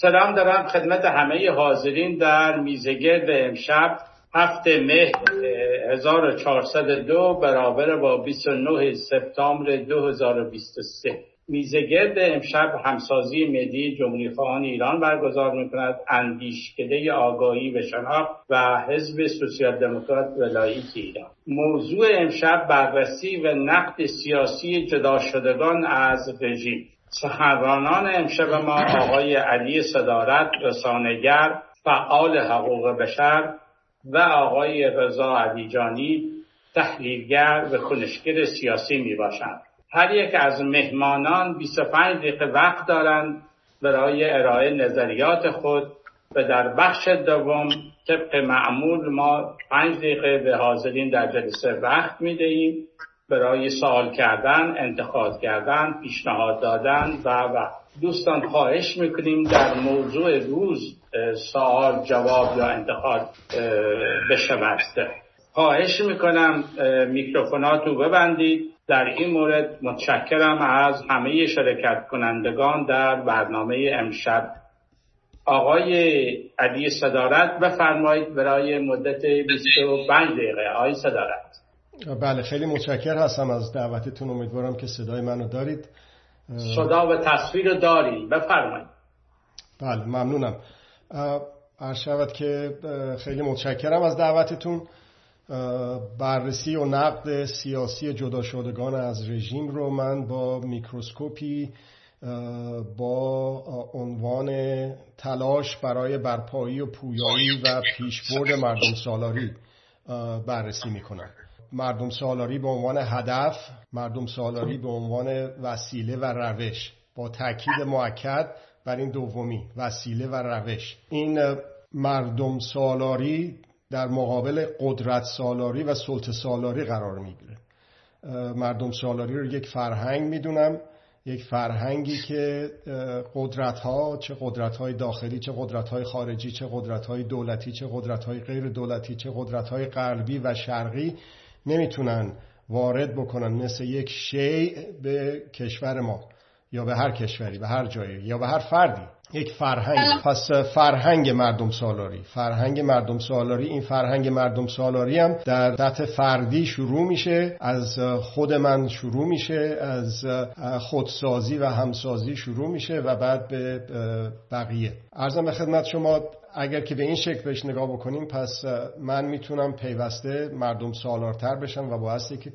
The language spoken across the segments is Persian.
سلام دارم خدمت همه حاضرین در میزگرد امشب 7 مهر 1402 برابر با 29 سپتامبر 2023. میزگرد امشب همسازی ملی جمهوری خواهان ایران برگزار می‌کند. اندیشکده آگاهی و شناخت و حزب سوسیال دموکرات ولایت ایران. موضوع امشب بررسی و نقد سیاسی جدا شدگان از رژیم. سخنرانان امشب ما آقای علی صدارت، رسانه‌گر فعال حقوق بشر، و آقای رضا عدی جانی، تحلیلگر و کنشگر سیاسی می باشند. هر یک از مهمانان 25 دقیقه وقت دارند برای ارائه نظریات خود و در بخش دوم طبق معمول ما 5 دقیقه به حاضرین در جلسه وقت می دهیم برای سوال کردن، انتقاد کردن، پیشنهاد دادن و دوستان خواهش میکنیم در موضوع روز سوال جواب یا انتقاد بشمسته. خواهش میکنم میکروفونات رو ببندید. در این مورد متشکرم از همه شرکت کنندگان در برنامه امشب. آقای علی صدارت بفرمایید برای مدت 25 دقیقه. آقای صدارت. بله، خیلی متشکر هستم از دعوتتون. امیدوارم که صدای منو دارید. صدا و تصویر رو دارید. بفرمایید. بله، ممنونم. عرض شود که خیلی متشکرم از دعوتتون. بررسی و نقد سیاسی جدا شدگان از رژیم رو من با میکروسکوپی با عنوان تلاش برای برپایی و پویایی و پیشبرد مردم سالاری بررسی میکنم. مردم سالاری به عنوان هدف، مردم سالاری به عنوان وسیله و روش، با تاکید مؤکد بر این دومی، وسیله و روش. این مردم سالاری در مقابل قدرت سالاری و سلطه سالاری قرار میگیره. مردم سالاری رو یک فرهنگ میدونم، یک فرهنگی که قدرت‌ها، چه قدرت‌های داخلی، چه قدرت‌های خارجی، چه قدرت‌های دولتی، چه قدرت‌های غیر دولتی، چه قدرت‌های غربی و شرقی نمیتونن وارد بکنن مثل یک شیء به کشور ما یا به هر کشوری، به هر جایی یا به هر فردی. یک فرهنگ. پس فرهنگ مردم سالاری، فرهنگ مردم سالاری. این فرهنگ مردم سالاری هم در سطح فردی شروع میشه، از خود من شروع میشه، از خودسازی و همسازی شروع میشه و بعد به بقیه. عرضم به خدمت شما اگر که به این شکل بهش نگاه بکنیم، پس من میتونم پیوسته مردم سالارتر بشم و بایستی که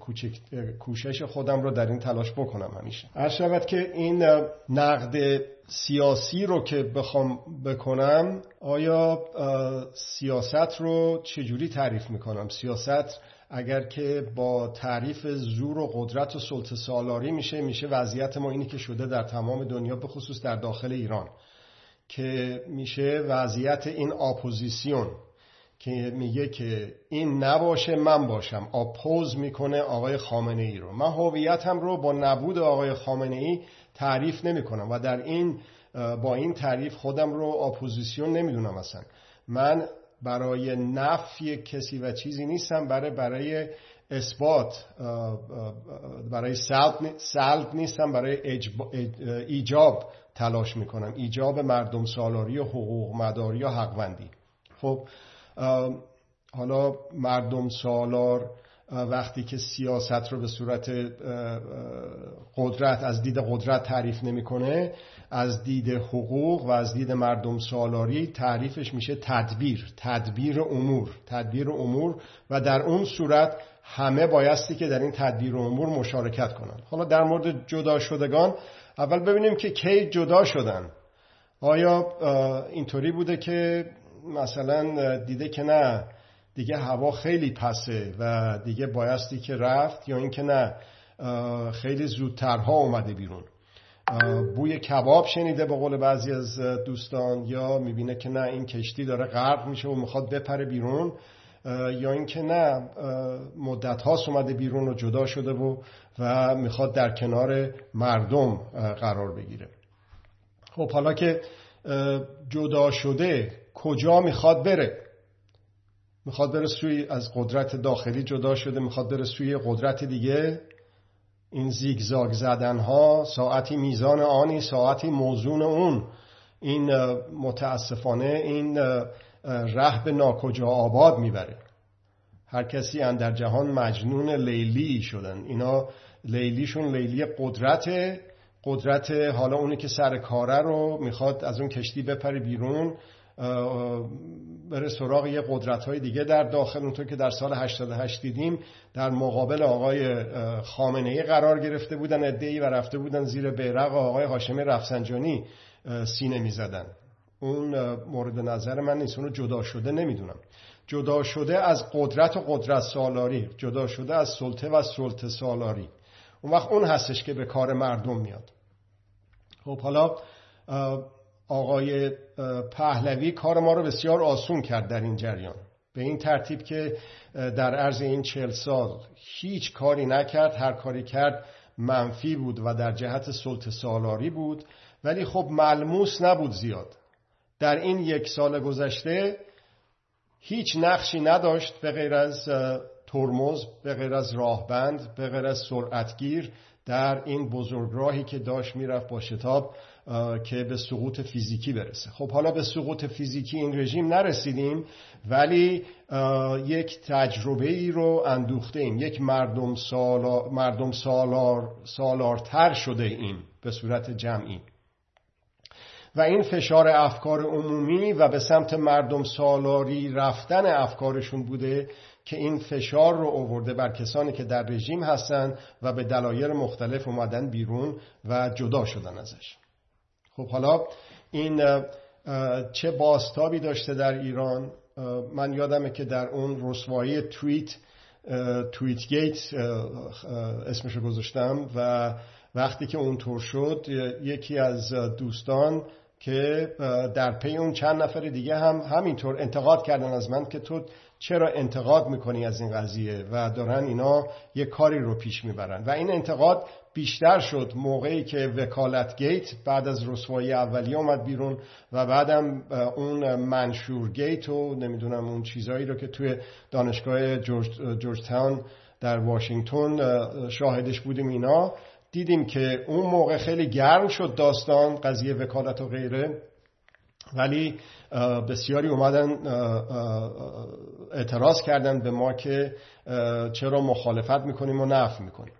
کوشش خودم رو در این تلاش بکنم همیشه. عرض شود که این نقد سیاسی رو که بخوام بکنم، آیا سیاست رو چجوری تعریف میکنم؟ سیاست اگر که با تعریف زور و قدرت و سلطه سالاری میشه وضعیت ما اینی که شده در تمام دنیا، به خصوص در داخل ایران، که میشه وضعیت این اپوزیسیون که میگه که این نباشه من باشم، اپوز میکنه آقای خامنه ای رو. من هویتم رو با نبود آقای خامنه ای تعریف نمیکنم و در این با این تعریف خودم رو اپوزیسیون نمیدونم. اصلا من برای نفی کسی و چیزی نیستم، برای اثبات، برای سلب نیستم، برای ایجاب تلاش میکنم، ایجاب مردم سالاری و حقوق مداری و حقوندی. خب حالا مردم سالار وقتی که سیاست رو به صورت قدرت، از دید قدرت تعریف نمیکنه، از دید حقوق و از دید مردم سالاری تعریفش میشه تدبیر امور و در اون صورت همه بایستی که در این تدبیر امور مشارکت کنن. حالا در مورد جدا شدگان اول ببینیم که کی جدا شدن. آیا اینطوری بوده که مثلا دیده که نه دیگه هوا خیلی پسه و دیگه بایستی که رفت، یا این که نه خیلی زودترها اومده بیرون، بوی کباب شنیده به قول بعضی از دوستان، یا میبینه که نه این کشتی داره غرق میشه و میخواد بپره بیرون، یا این که نه مدت هاست اومده بیرون و جدا شده و میخواد در کنار مردم قرار بگیره. خب حالا که جدا شده کجا میخواد بره؟ میخواد بره سوی از قدرت داخلی جدا شده، میخواد بره سوی قدرت دیگه. این زیگزاگ زدن ها، ساعتی میزان آنی، ساعتی موزون اون، این متاسفانه این ره به ناکجا آباد میبره. هر کسی اندر جهان مجنون لیلی شدن. اینا لیلیشون لیلی قدرته، قدرت حالا اونی که سر کاره رو میخواد از اون کشتی بپره بیرون بره سراغ یه قدرت‌های دیگه در داخل. اونطور که در سال 88 دیدیم در مقابل آقای خامنه ای قرار گرفته بودن عده‌ای و رفته بودن زیر بیرق آقای هاشمی رفسنجانی سینه می‌زدن. اون مورد نظر من نیست، اونو جدا شده نمیدونم. جدا شده از قدرت و قدرت سالاری، جدا شده از سلطه و سلطه سالاری، اون وقت اون هستش که به کار مردم میاد. خب حالا آقای پهلوی کار ما رو بسیار آسون کرد در این جریان، به این ترتیب که در عرض این 40 سال هیچ کاری نکرد، هر کاری کرد منفی بود و در جهت سلطه سالاری بود، ولی خب ملموس نبود زیاد. در این 1 سال گذشته هیچ نقشی نداشت به غیر از ترمز، به غیر از راهبند، به غیر از سرعتگیر در این بزرگراهی که داشت میرفت با شتاب که به سقوط فیزیکی برسه. خب حالا به سقوط فیزیکی این رژیم نرسیدیم، ولی یک تجربه ای رو اندوخته ایم، یک مردم سالارتر شده ایم به صورت جمعی و این فشار افکار عمومی و به سمت مردم سالاری رفتن افکارشون بوده که این فشار رو آورده بر کسانی که در رژیم هستن و به دلایل مختلف اومدن بیرون و جدا شدن ازش. خب حالا این چه بازتابی داشته در ایران؟ من یادمه که در اون رسوایی توییت گیت اسمشو گذاشتم و وقتی که اونطور شد یکی از دوستان که در پی اون چند نفر دیگه هم همینطور انتقاد کردن از من که تو چرا انتقاد میکنی از این قضیه و دارن اینا یه کاری رو پیش میبرن و این انتقاد بیشتر شد موقعی که وکالت گیت بعد از رسوایی اولیه اومد بیرون و بعدم اون منشور گیت و نمیدونم اون چیزایی رو که توی دانشگاه جورج تاون در واشنگتن شاهدش بودیم اینا دیدیم که اون موقع خیلی گرم شد داستان قضیه وکالت و غیره، ولی بسیاری اومدن اعتراض کردن به ما که چرا مخالفت میکنیم و نفی میکنیم.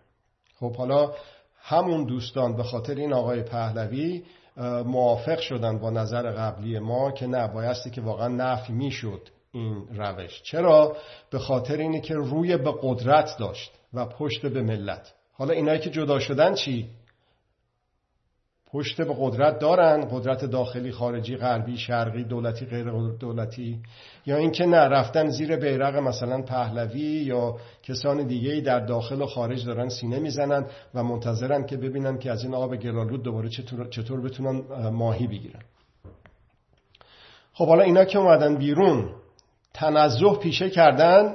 خب حالا همون دوستان به خاطر این آقای پهلوی موافق شدن با نظر قبلی ما که نه، بایستی که واقعا نفی میشد این روش. چرا؟ به خاطر اینه که روی به قدرت داشت و پشت به ملت. حالا اینایی که جدا شدن چی؟ پشت به قدرت دارن، قدرت داخلی، خارجی، غربی، شرقی، دولتی، غیر دولتی، یا اینکه نه، رفتن زیر بیرق مثلا پهلوی یا کسان دیگه‌ای در داخل و خارج دارن سینه میزنن و منتظرن که ببینن که از این آب گلالود دوباره چطور بتونن ماهی بگیرن. خب حالا اینا که اومدن بیرون تنزه پیشه کردن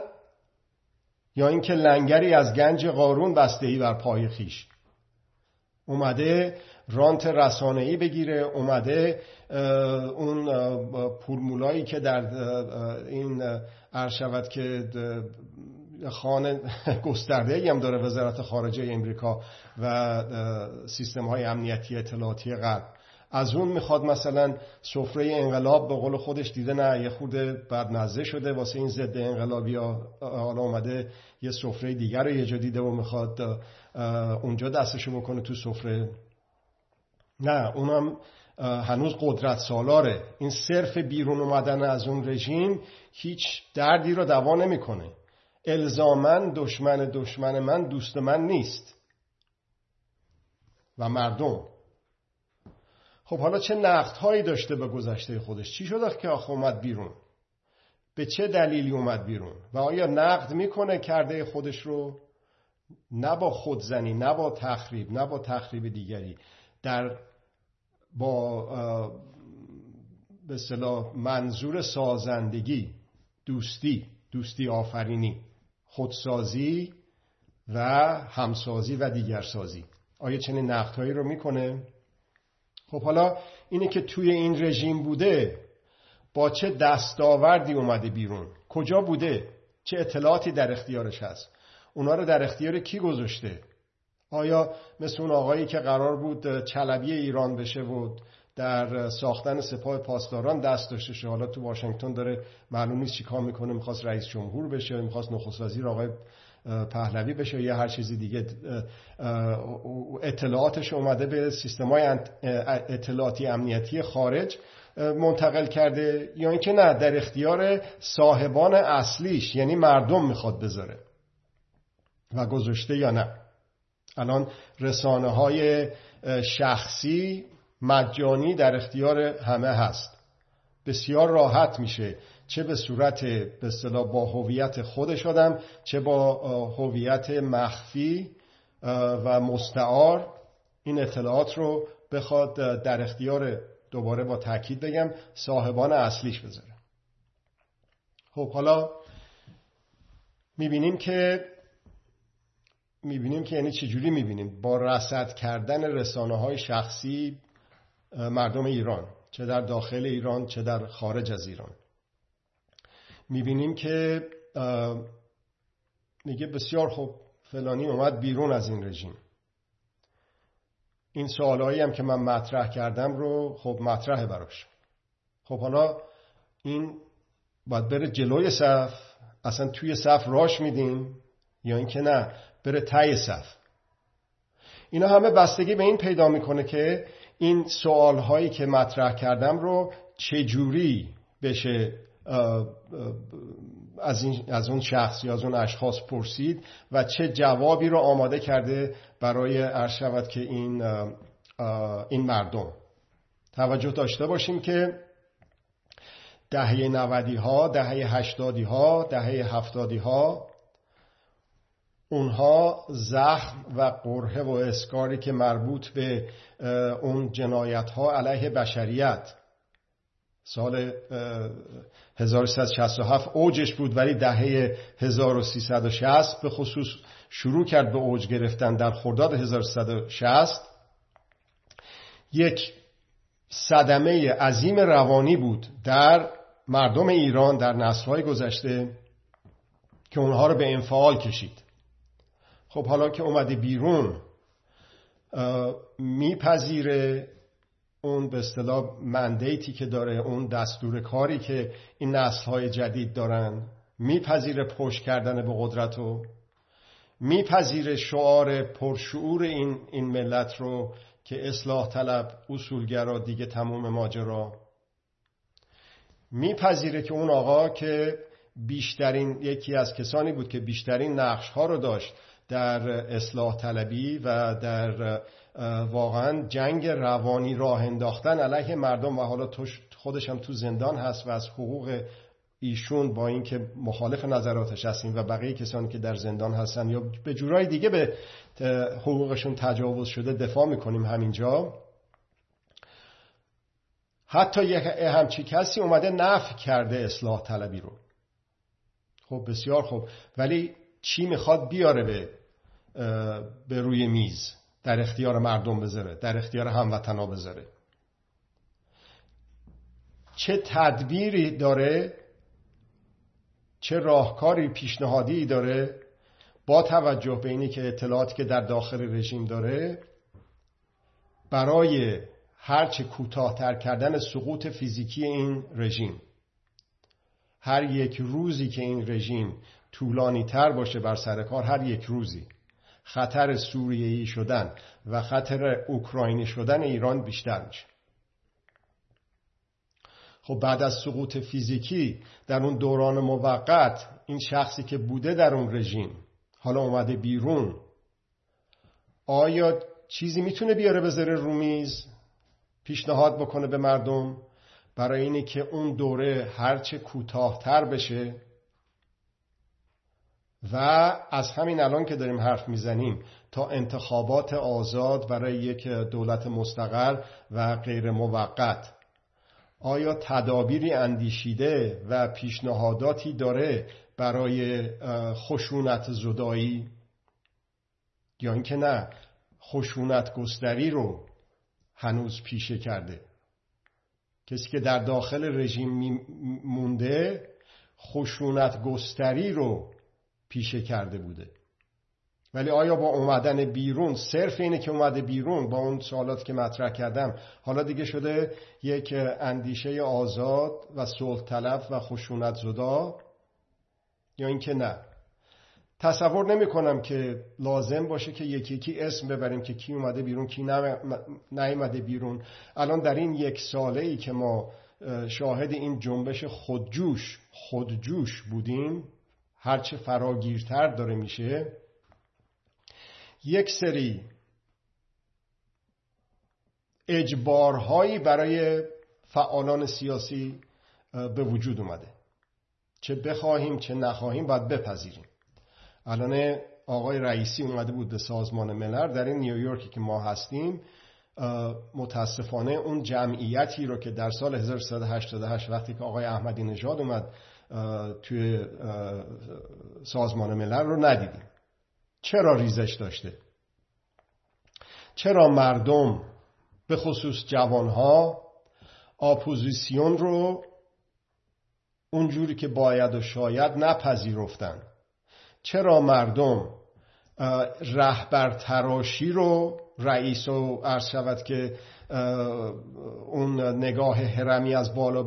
یا اینکه لنگری از گنج قارون بسته‌ای بر پای خیش، اومده رانت رسانه‌ای بگیره، اومده اون پولمولایی که در این عرشوت که خانه گسترده‌ای هم داره وزارت خارجه امریکا و سیستم‌های امنیتی اطلاعاتی غرب، از اون میخواد مثلا سفره انقلاب به قول خودش دیده نه، یه خورده بدمزه شده واسه این ضد انقلابی ها، حالا اومده یه سفره دیگر رو یه جا دیده و میخواد اونجا دستشو بکنه تو سفره. نه، اونم هنوز قدرت سالاره. این صرف بیرون اومدن از اون رژیم هیچ دردی رو دوا نمیکنه. الزامن دشمن من دوست من نیست و مردم. خب حالا چه نقدهایی داشته به گذشته خودش؟ چی شده که آخه اومد بیرون؟ به چه دلیلی اومد بیرون؟ و آیا نقد میکنه کرده خودش رو؟ نه با خودزنی، نه با تخریب، نه با تخریب دیگری، با به اصطلاح منظور سازندگی، دوستی آفرینی، خودسازی و همسازی و دیگرسازی. آیا چنین نقدهایی رو میکنه؟ خب حالا اینه که توی این رژیم بوده، با چه دستاوردی اومده بیرون، کجا بوده، چه اطلاعاتی در اختیارش هست، اونا رو در اختیار کی گذاشته؟ آیا مثل اون آقایی که قرار بود چلبی ایران بشه و در ساختن سپاه پاسداران دست داشته شه. حالا تو واشنگتن داره معلوم نیست چیکار میکنه، میخواست رئیس جمهور بشه یا میخواست نخست وزیر آقای پهلوی بشه یا هر چیزی دیگه. اطلاعاتش اومده به سیستم‌های اطلاعاتی امنیتی خارج منتقل کرده، یا اینکه نه، در اختیار صاحبان اصلیش یعنی مردم میخواد بذاره و گذاشته یا نه. الان رسانه‌های شخصی مجانی در اختیار همه هست، بسیار راحت میشه، چه به صورت به اصطلاح با هویت خودش آدم، چه با هویت مخفی و مستعار این اطلاعات رو بخواد در اختیار، دوباره با تاکید بگم، صاحبان اصلیش بذاره. خب حالا میبینیم که یعنی چجوری میبینیم با رصد کردن رسانه‌های شخصی مردم ایران، چه در داخل ایران چه در خارج از ایران، میبینیم که میگه بسیار خوب فلانی اومد بیرون از این رژیم. این سوالایی هم که من مطرح کردم رو خب مطرحه براش. خب حالا این باید بره جلوی صف، اصلا توی صف راش میدیم، یا اینکه نه بره ته صف. اینا همه بستگی به این پیدا میکنه که این سوالهایی که مطرح کردم رو چجوری بشه از اون شخص یا از اون اشخاص پرسید و چه جوابی رو آماده کرده برای عرض شود که این مردم. توجه داشته باشیم که دهه 90 ها، دهه 80 ها، دهه 70 ها، اونها زخم و قرحه و اسکاری که مربوط به اون جنایت ها علیه بشریت سال 1367 اوجش بود، ولی دهه 1360 به خصوص شروع کرد به اوج گرفتن. در خرداد 1360 یک صدمه عظیم روانی بود در مردم ایران، در نسل‌های گذشته، که اونها رو به انفعال کشید. خب حالا که اومده بیرون میپذیره اون به اصطلاح مندیتی که داره، اون دستور کاری که این نسل‌های جدید دارن، میپذیره پشت کردن به قدرت رو، میپذیره شعار پرشعور این ملت رو که اصلاح طلب، اصولگرا، دیگه تمام ماجرا، میپذیره که اون آقا که یکی از کسانی بود که بیشترین نقش‌ها رو داشت در اصلاح طلبی و در واقعا جنگ روانی راه انداختن علیه مردم، و حالا خودش هم تو زندان هست و از حقوق ایشون، با اینکه مخالف نظراتش هستیم و بقیه کسانی که در زندان هستن یا به جورای دیگه به حقوقشون تجاوز شده، دفاع میکنیم همینجا. حتی یک همچی کسی اومده نفی کرده اصلاح طلبی رو. خب بسیار خوب، ولی چی میخواد بیاره به روی میز، در اختیار مردم بذاره، در اختیار هموطنا بذاره؟ چه تدبیری داره، چه راهکاری پیشنهادی داره، با توجه به اینی که اطلاعاتی که در داخل رژیم داره، برای هرچه کوتاه‌تر کردن سقوط فیزیکی این رژیم. هر یک روزی که این رژیم طولانی تر باشه بر سر کار، هر یک روزی خطر سوریه‌ای شدن و خطر اوکراینی شدن ایران بیشتر میشه. خب بعد از سقوط فیزیکی در اون دوران موقت، این شخصی که بوده در اون رژیم حالا اومده بیرون، آیا چیزی میتونه بیاره بذاره رو میز، پیشنهاد بکنه به مردم برای اینی که اون دوره هرچه کوتاه‌تر بشه؟ و از همین الان که داریم حرف میزنیم تا انتخابات آزاد برای یک دولت مستقر و غیر موقت، آیا تدابیری اندیشیده و پیشنهاداتی داره برای خشونت زدایی، یا اینکه نه، خشونت گستری رو هنوز پیشه کرده؟ کسی که در داخل رژیم مونده خشونت گستری رو پیشه کرده بوده. ولی آیا با اومدن بیرون، صرف اینه که اومده بیرون، با اون سوالاتی که مطرح کردم، حالا دیگه شده یک اندیشه آزاد و صلح طلب و خشونت زدا، یا اینکه نه؟ تصور نمی کنم که لازم باشه که یکی یکی اسم ببریم که کی اومده بیرون، کی نیومده بیرون. الان در این یک ساله‌ای که ما شاهد این جنبش خودجوش بودیم، هرچه فراگیرتر داره میشه، یک سری اجبارهایی برای فعالان سیاسی به وجود اومده، چه بخواهیم چه نخواهیم باید بپذیریم. الان آقای رئیسی اومده بود به سازمان ملل، در این نیویورکی که ما هستیم متاسفانه اون جمعیتی رو که در سال 1988 وقتی که آقای احمدی نژاد اومد توی سازمان ملل رو ندیدیم. چرا ریزش داشته؟ چرا مردم به خصوص جوانها اپوزیسیون رو اونجوری که باید و شاید نپذیرفتن؟ چرا مردم رهبر تراشی رو، رئیس و عرض شود که اون نگاه هرمی از بالا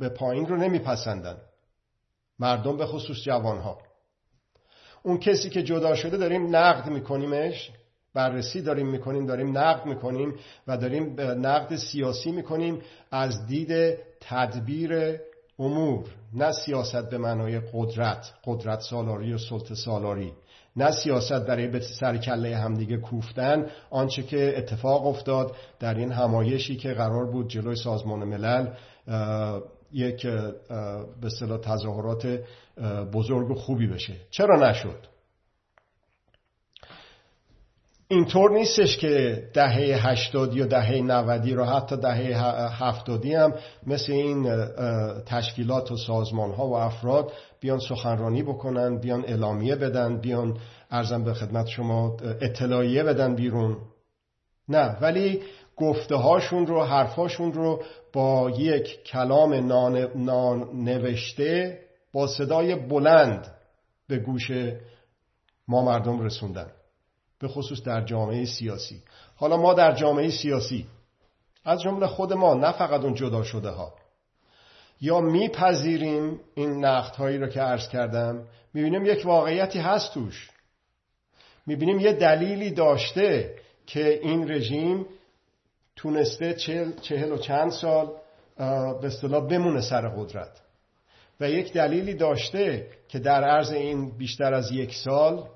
به پایین رو نمیپسندن؟ مردم به خصوص جوانها. اون کسی که جدا شده داریم نقد میکنیمش، بررسی داریم میکنیم، داریم نقد میکنیم و داریم نقد سیاسی میکنیم از دید تدبیر امور، نه سیاست به معنای قدرت سالاری و سلطه سالاری، نه سیاست برای به سرکله همدیگه کوفتن. آنچه که اتفاق افتاد در این همایشی که قرار بود جلوی سازمان ملل یک به اصطلاح تظاهرات بزرگ و خوبی بشه، چرا نشد؟ اینطور نیستش که دهه 80 یا دهه 90 یا حتی دهه 70 هم مثل این تشکیلات و سازمان ها و افراد بیان سخنرانی بکنن، بیان اعلامیه بدن، بیان عرضم به خدمت شما اطلاعیه بدن بیرون. نه، ولی گفته هاشون رو، حرفاشون رو با یک کلام نانوشته با صدای بلند به گوش ما مردم رسوندن، به خصوص در جامعه سیاسی. حالا ما در جامعه سیاسی از جمله خود ما، نه فقط اون جدا شده ها، یا میپذیریم این نقد هایی رو که عرض کردم، میبینیم یک واقعیتی هست توش، میبینیم یه دلیلی داشته که این رژیم تونسته 40 و چند سال به اصطلاح بمونه سر قدرت، و یک دلیلی داشته که در عرض این بیشتر از یک سال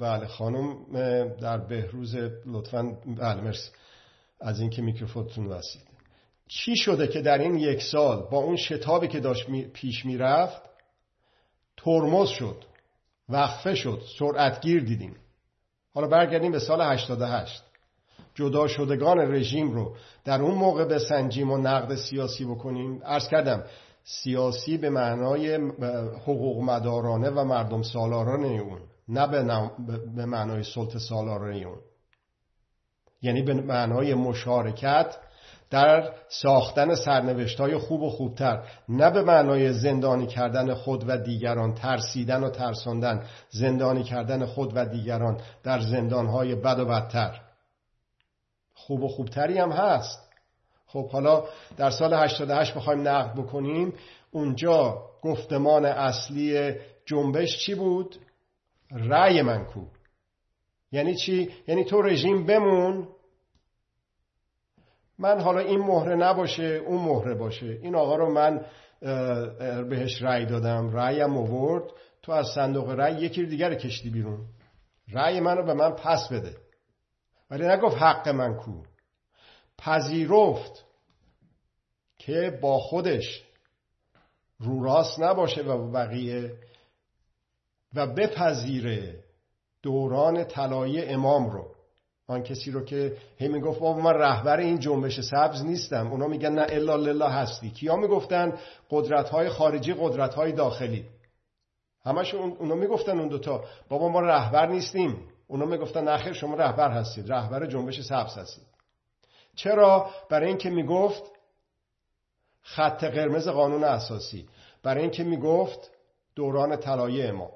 بله. خانم در بهروز لطفاً، بله مرسی از اینکه میکروفونتون بستید. چی شده که در این یک سال با اون شتابی که داشت پیش میرفت ترمز شد، وقفه شد، سرعتگیر دیدیم؟ حالا برگردیم به سال 88، جدا شدگان رژیم رو در اون موقع بسنجیم و نقد سیاسی بکنیم. عرض کردم سیاسی به معنای حقوق مدارانه و مردم سالارانه اون، نه به معنای سلطه سالارانه اون، یعنی به معنای مشارکت در ساختن سرنوشت‌های خوب و خوبتر، نه به معنای زندانی کردن خود و دیگران، ترسیدن و ترساندن، زندانی کردن خود و دیگران در زندان‌های بد و بدتر. خوب و خوبتری هم هست. خب حالا در سال 88 بخوایم نقد بکنیم، اونجا گفتمان اصلی جنبش چی بود؟ رأی من کو. یعنی چی؟ یعنی تو رژیم بمون، من حالا این مهره نباشه اون مهره باشه، این آقا رو من بهش رأی دادم، رأیم آورد، تو از صندوق رأی یکی دیگر رو کشتی بیرون، رأی من رو به من پس بده. ولی نگفت حق من کو. پذیرفت که با خودش رو راست نباشه و بقیه، و بپذیره دوران طلایی امام رو، آن کسی رو که هی میگفت بابا من رهبر این جنبش سبز نیستم، اونا میگن نه الا لله هستی. کیا میگفتن؟ قدرت‌های خارجی، قدرت‌های داخلی، همش اونا میگفتن اون دوتا بابا ما رهبر نیستیم. اونا میگفتن آخر شما رهبر هستید، رهبر جنبش سبز هستید. چرا؟ برای اینکه میگفت خط قرمز قانون اساسی، برای اینکه میگفت دوران طلایی ما.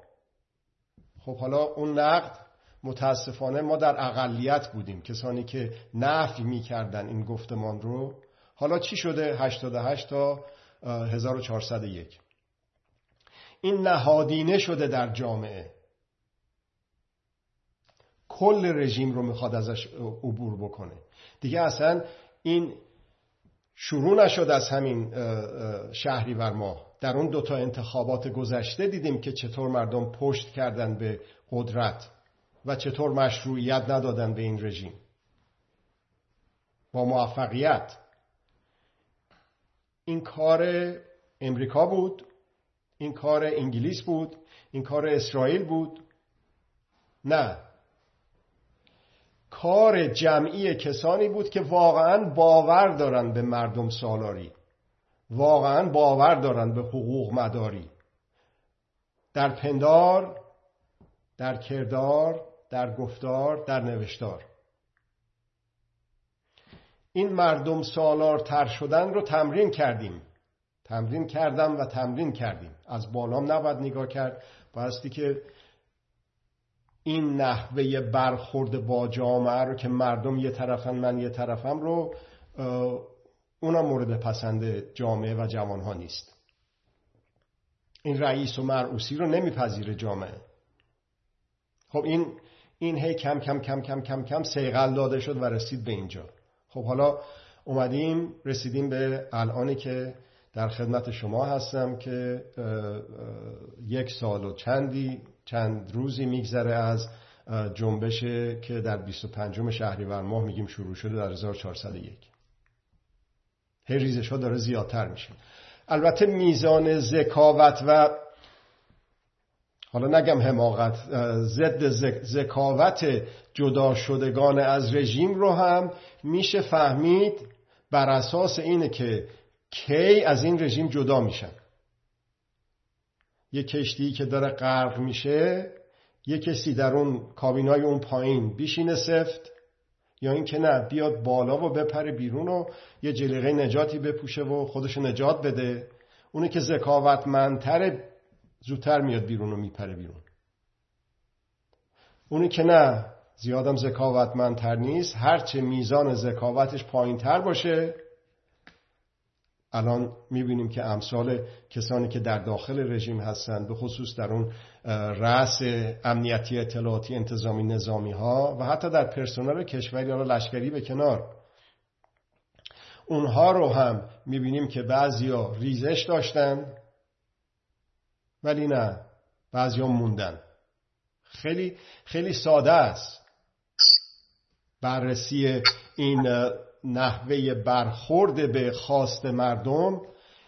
خب حالا اون نقد، متاسفانه ما در اقلیت بودیم، کسانی که نفی میکردن این گفتمان رو. حالا چی شده 88 تا 1401؟ این نهادینه شده در جامعه، کل رژیم رو میخواد ازش عبور بکنه دیگه. اصلا این شروع نشد از همین شهریور ماه. در اون دوتا انتخابات گذشته دیدیم که چطور مردم پشت کردن به قدرت و چطور مشروعیت ندادن به این رژیم با موفقیت. این کار امریکا بود، این کار انگلیس بود، این کار اسرائیل بود. نه، کار جمعی کسانی بود که واقعا باور دارن به مردم سالاری، واقعا باور دارن به حقوق مداری، در پندار، در کردار، در گفتار، در نوشتار. این مردم سالارتر شدن رو تمرین کردیم، تمرین کردم و تمرین کردیم. از بالام نباید نگاه کرد، بایستی که این نحوه برخورد با جامعه رو که مردم یه طرفن من یه طرفم رو، اونا مورد پسند جامعه و جوانها نیست. این رئیس و مرعوسی رو نمیپذیره جامعه. خب این هی کم کم کم کم کم کم صیقل داده شد و رسید به اینجا. خب حالا اومدیم رسیدیم به الانی که در خدمت شما هستم که یک سال و چند روزی میگذره از جنبش که در 25 شهریور ماه میگیم شروع شده در 1401. هر ریزش ها داره زیادتر میشه. البته میزان ذکاوت و حالا نگم حماقت، ضد ذکاوت جدا شدگان از رژیم رو هم میشه فهمید بر اساس اینه که کی از این رژیم جدا میشن. یه کشتی که داره غرق میشه، یه کسی در اون کابینای اون پایین بیشینه سفت، یا این که نه بیاد بالا و بپره بیرون و یه جلیقه نجاتی بپوشه و خودشو نجات بده. اونه که ذکاوتمندتره زودتر میاد بیرون و میپره بیرون. اونه که نه زیادم ذکاوتمندتر نیست، هرچه میزان ذکاوتش پایین تر باشه. الان میبینیم که امثال کسانی که در داخل رژیم هستند، به خصوص در اون رأس امنیتی اطلاعاتی انتظامی نظامی ها و حتی در پرسنل کشوری، حالا لشکری به کنار، اونها رو هم میبینیم که بعضیا ریزش داشتن ولی نه، بعضیا موندن. خیلی خیلی ساده است بررسی این نحوه برخورد به خواست مردم.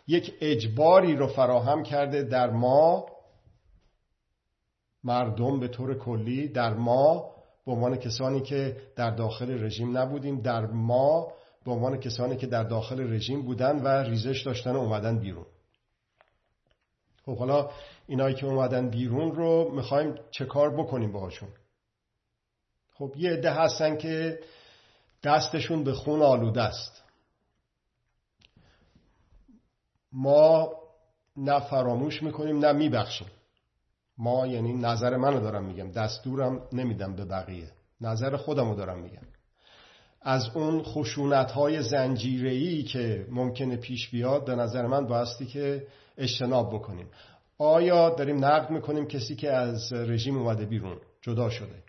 یک اجباری رو فراهم کرده در ما مردم به طور کلی، در ما به عنوان کسانی که در داخل رژیم نبودیم، در ما به عنوان کسانی که در داخل رژیم بودن و ریزش داشتن و اومدن بیرون. خب حالا اینایی که اومدن بیرون رو میخوایم چه کار بکنیم باهاشون؟ خب یه عده هستن که دستشون به خون آلوده است. ما نه فراموش میکنیم نه میبخشیم. ما یعنی نظر منو دارم میگم، دستورم نمیدم به بقیه، نظر خودمو دارم میگم. از اون خشونت‌های زنجیره‌ای که ممکنه پیش بیاد، به نظر من بایستی که اجتناب بکنیم. آیا داریم نقد میکنیم کسی که از رژیم اومده بیرون، جدا شده؟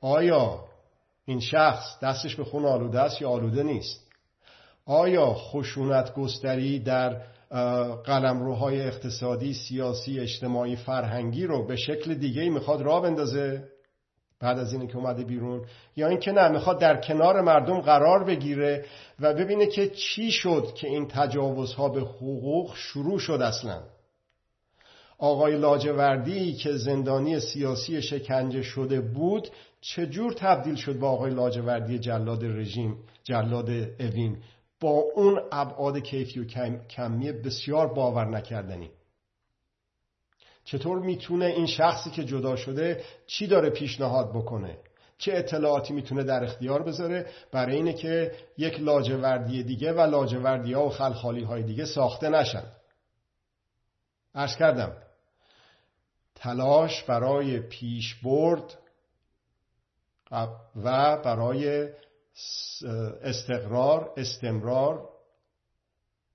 آیا این شخص دستش به خون آلوده است یا آلوده نیست؟ آیا خشونت گستری در قلمروهای اقتصادی، سیاسی، اجتماعی، فرهنگی رو به شکل دیگه‌ای میخواد راه بندازه بعد از اینه که اومده بیرون؟ یا اینکه نه، میخواد در کنار مردم قرار بگیره و ببینه که چی شد که این تجاوزها به حقوق شروع شد اصلا. آقای لاجوردی که زندانی سیاسی شکنجه شده بود چجور تبدیل شد به آقای لاجوردی جلاد رژیم، جلاد اوین، با اون ابعاد کیفی و کمی بسیار باور نکردنی؟ چطور میتونه این شخصی که جدا شده چی داره پیشنهاد بکنه؟ چه اطلاعاتی میتونه در اختیار بذاره برای اینه که یک لاجوردی دیگه و لاجوردی ها و خلخالی های دیگه ساخته نشن. عرض کردم تلاش برای پیش برد و برای استقرار، استمرار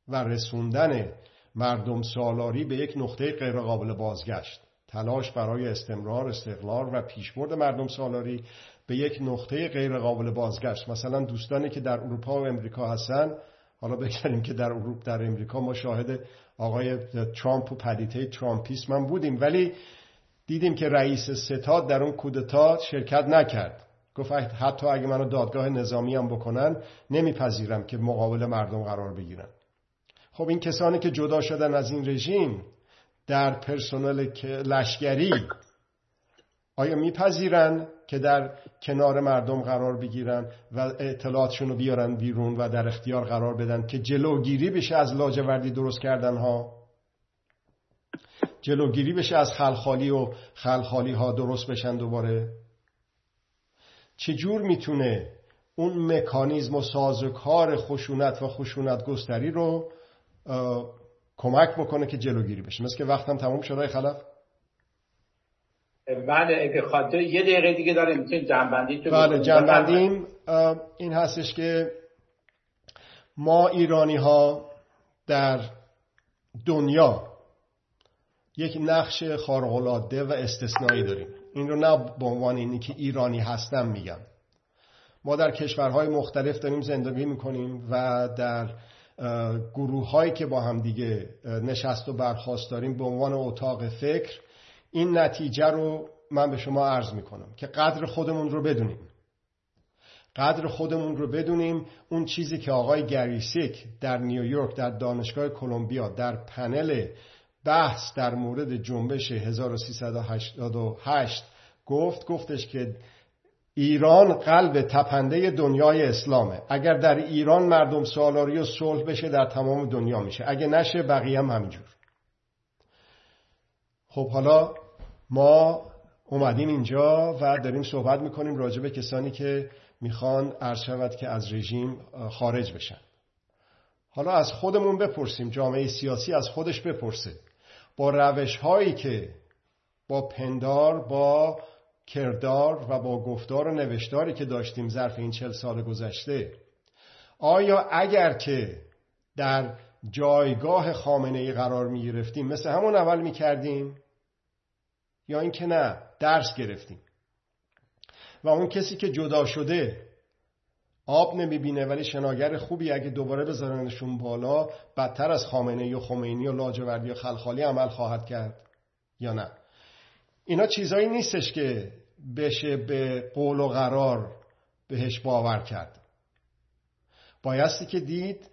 و رسوندن مردم سالاری به یک نقطه غیر قابل بازگشت، تلاش برای استمرار، استقلال و پیشبرد مردم سالاری به یک نقطه غیر قابل بازگشت. مثلا دوستانی که در اروپا و امریکا هستن، حالا بگذاریم که در اروپا، در امریکا ما شاهد آقای ترامپ و پدیده ترامپیسم هم بودیم، ولی دیدیم که رئیس ستاد در اون کودتا شرکت نکرد. گفت حتی اگه منو دادگاه نظامی هم بکنن نمیپذیرم که مقابل مردم قرار بگیرن. خب این کسانی که جدا شدن از این رژیم در پرسنل لشکری آیا میپذیرن که در کنار مردم قرار بگیرن و اطلاعاتشون رو بیارن بیرون و در اختیار قرار بدن که جلوگیری بشه از لاجوردی درست کردن ها، جلوگیری بشه از خلخالی و خلخالی ها درست بشن دوباره؟ چجور میتونه اون مکانیزم و سازوکار خشونت و خشونت گستری رو کمک بکنه که جلوگیری بشه؟ مثل که وقتم تمام شده. ای خلف بله، اگه خاطر یه دقیقه دیگه داریم میتونیم جنبندی تو بله جنبندیم این هستش که ما ایرانی ها در دنیا یک نقش خارق‌العاده و استثنایی داریم. این رو نه به عنوان اینی که ایرانی هستم میگم، ما در کشورهای مختلف داریم زندگی میکنیم و در گروه هایی که با هم دیگه نشست و برخاست داریم به عنوان اتاق فکر. این نتیجه رو من به شما عرض میکنم که قدر خودمون رو بدونیم، قدر خودمون رو بدونیم. اون چیزی که آقای گریسیک در نیویورک در دانشگاه کلمبیا در پنل بحث در مورد جنبش 1388 گفتش که ایران قلب تپنده دنیای اسلامه. اگر در ایران مردم سالاری و صلح بشه در تمام دنیا میشه، اگه نشه بقیه هم همینجور. خب حالا ما اومدیم اینجا و داریم صحبت میکنیم راجع به کسانی که میخوان عرض شود که از رژیم خارج بشن. حالا از خودمون بپرسیم، جامعه سیاسی از خودش بپرسه با روش هایی که با پندار، با کردار و با گفتار و نوشتاری که داشتیم ظرف این 40 سال گذشته، آیا اگر که در جایگاه خامنه ای قرار می گرفتیم مثل همون اول می کردیم یا این که نه درس گرفتیم و اون کسی که جدا شده آب نمی بینه ولی شناگر خوبی اگه دوباره بذارنشون بالا بدتر از خامنه ای و خمینی و لاجوردی و خلخالی عمل خواهد کرد یا نه؟ اینا چیزایی نیستش که بشه به قول و قرار بهش باور کرد. بایستی که دید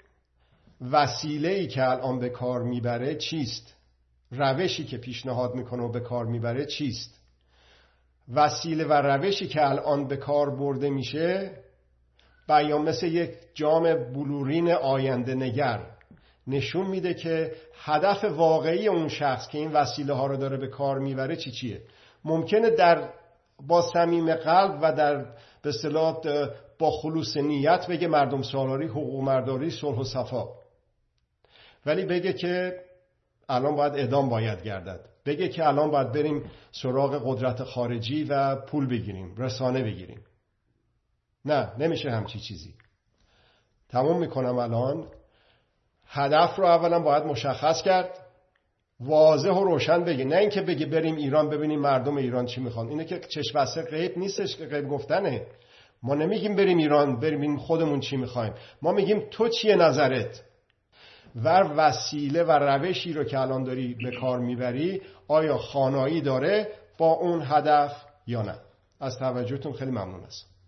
وسیله‌ای که الان به کار میبره چیست، روشی که پیشنهاد میکنه و به کار میبره چیست. وسیله و روشی که الان به کار برده میشه بیان مثل یک جام بلورین آینده نگر نشون میده که هدف واقعی اون شخص که این وسیله ها رو داره به کار میبره چیه. ممکنه در با صمیم قلب و در به اصطلاح با خلوص نیت بگه مردم سالاری، حقوق مرداری، صلح و صفا، ولی بگه که الان باید اعدام باید گردد، بگه که الان باید بریم سراغ قدرت خارجی و پول بگیریم، رسانه بگیریم. نه، نمیشه همچی چیزی. تمام میکنم. الان هدف رو اولا باید مشخص کرد، واضح و روشن بگه، نه اینکه بگه بریم ایران ببینیم مردم ایران چی میخوان. اینه که چشم بسته غیب نیستش، که غیب گفتنه. ما نمیگیم بریم ایران بریم خودمون چی میخوایم، ما میگیم تو چیه نظرت و وسیله و روشی رو که الان داری به کار میبری آیا خانایی داره با اون هدف یا نه. از توجهتون خیلی ممنون هستم.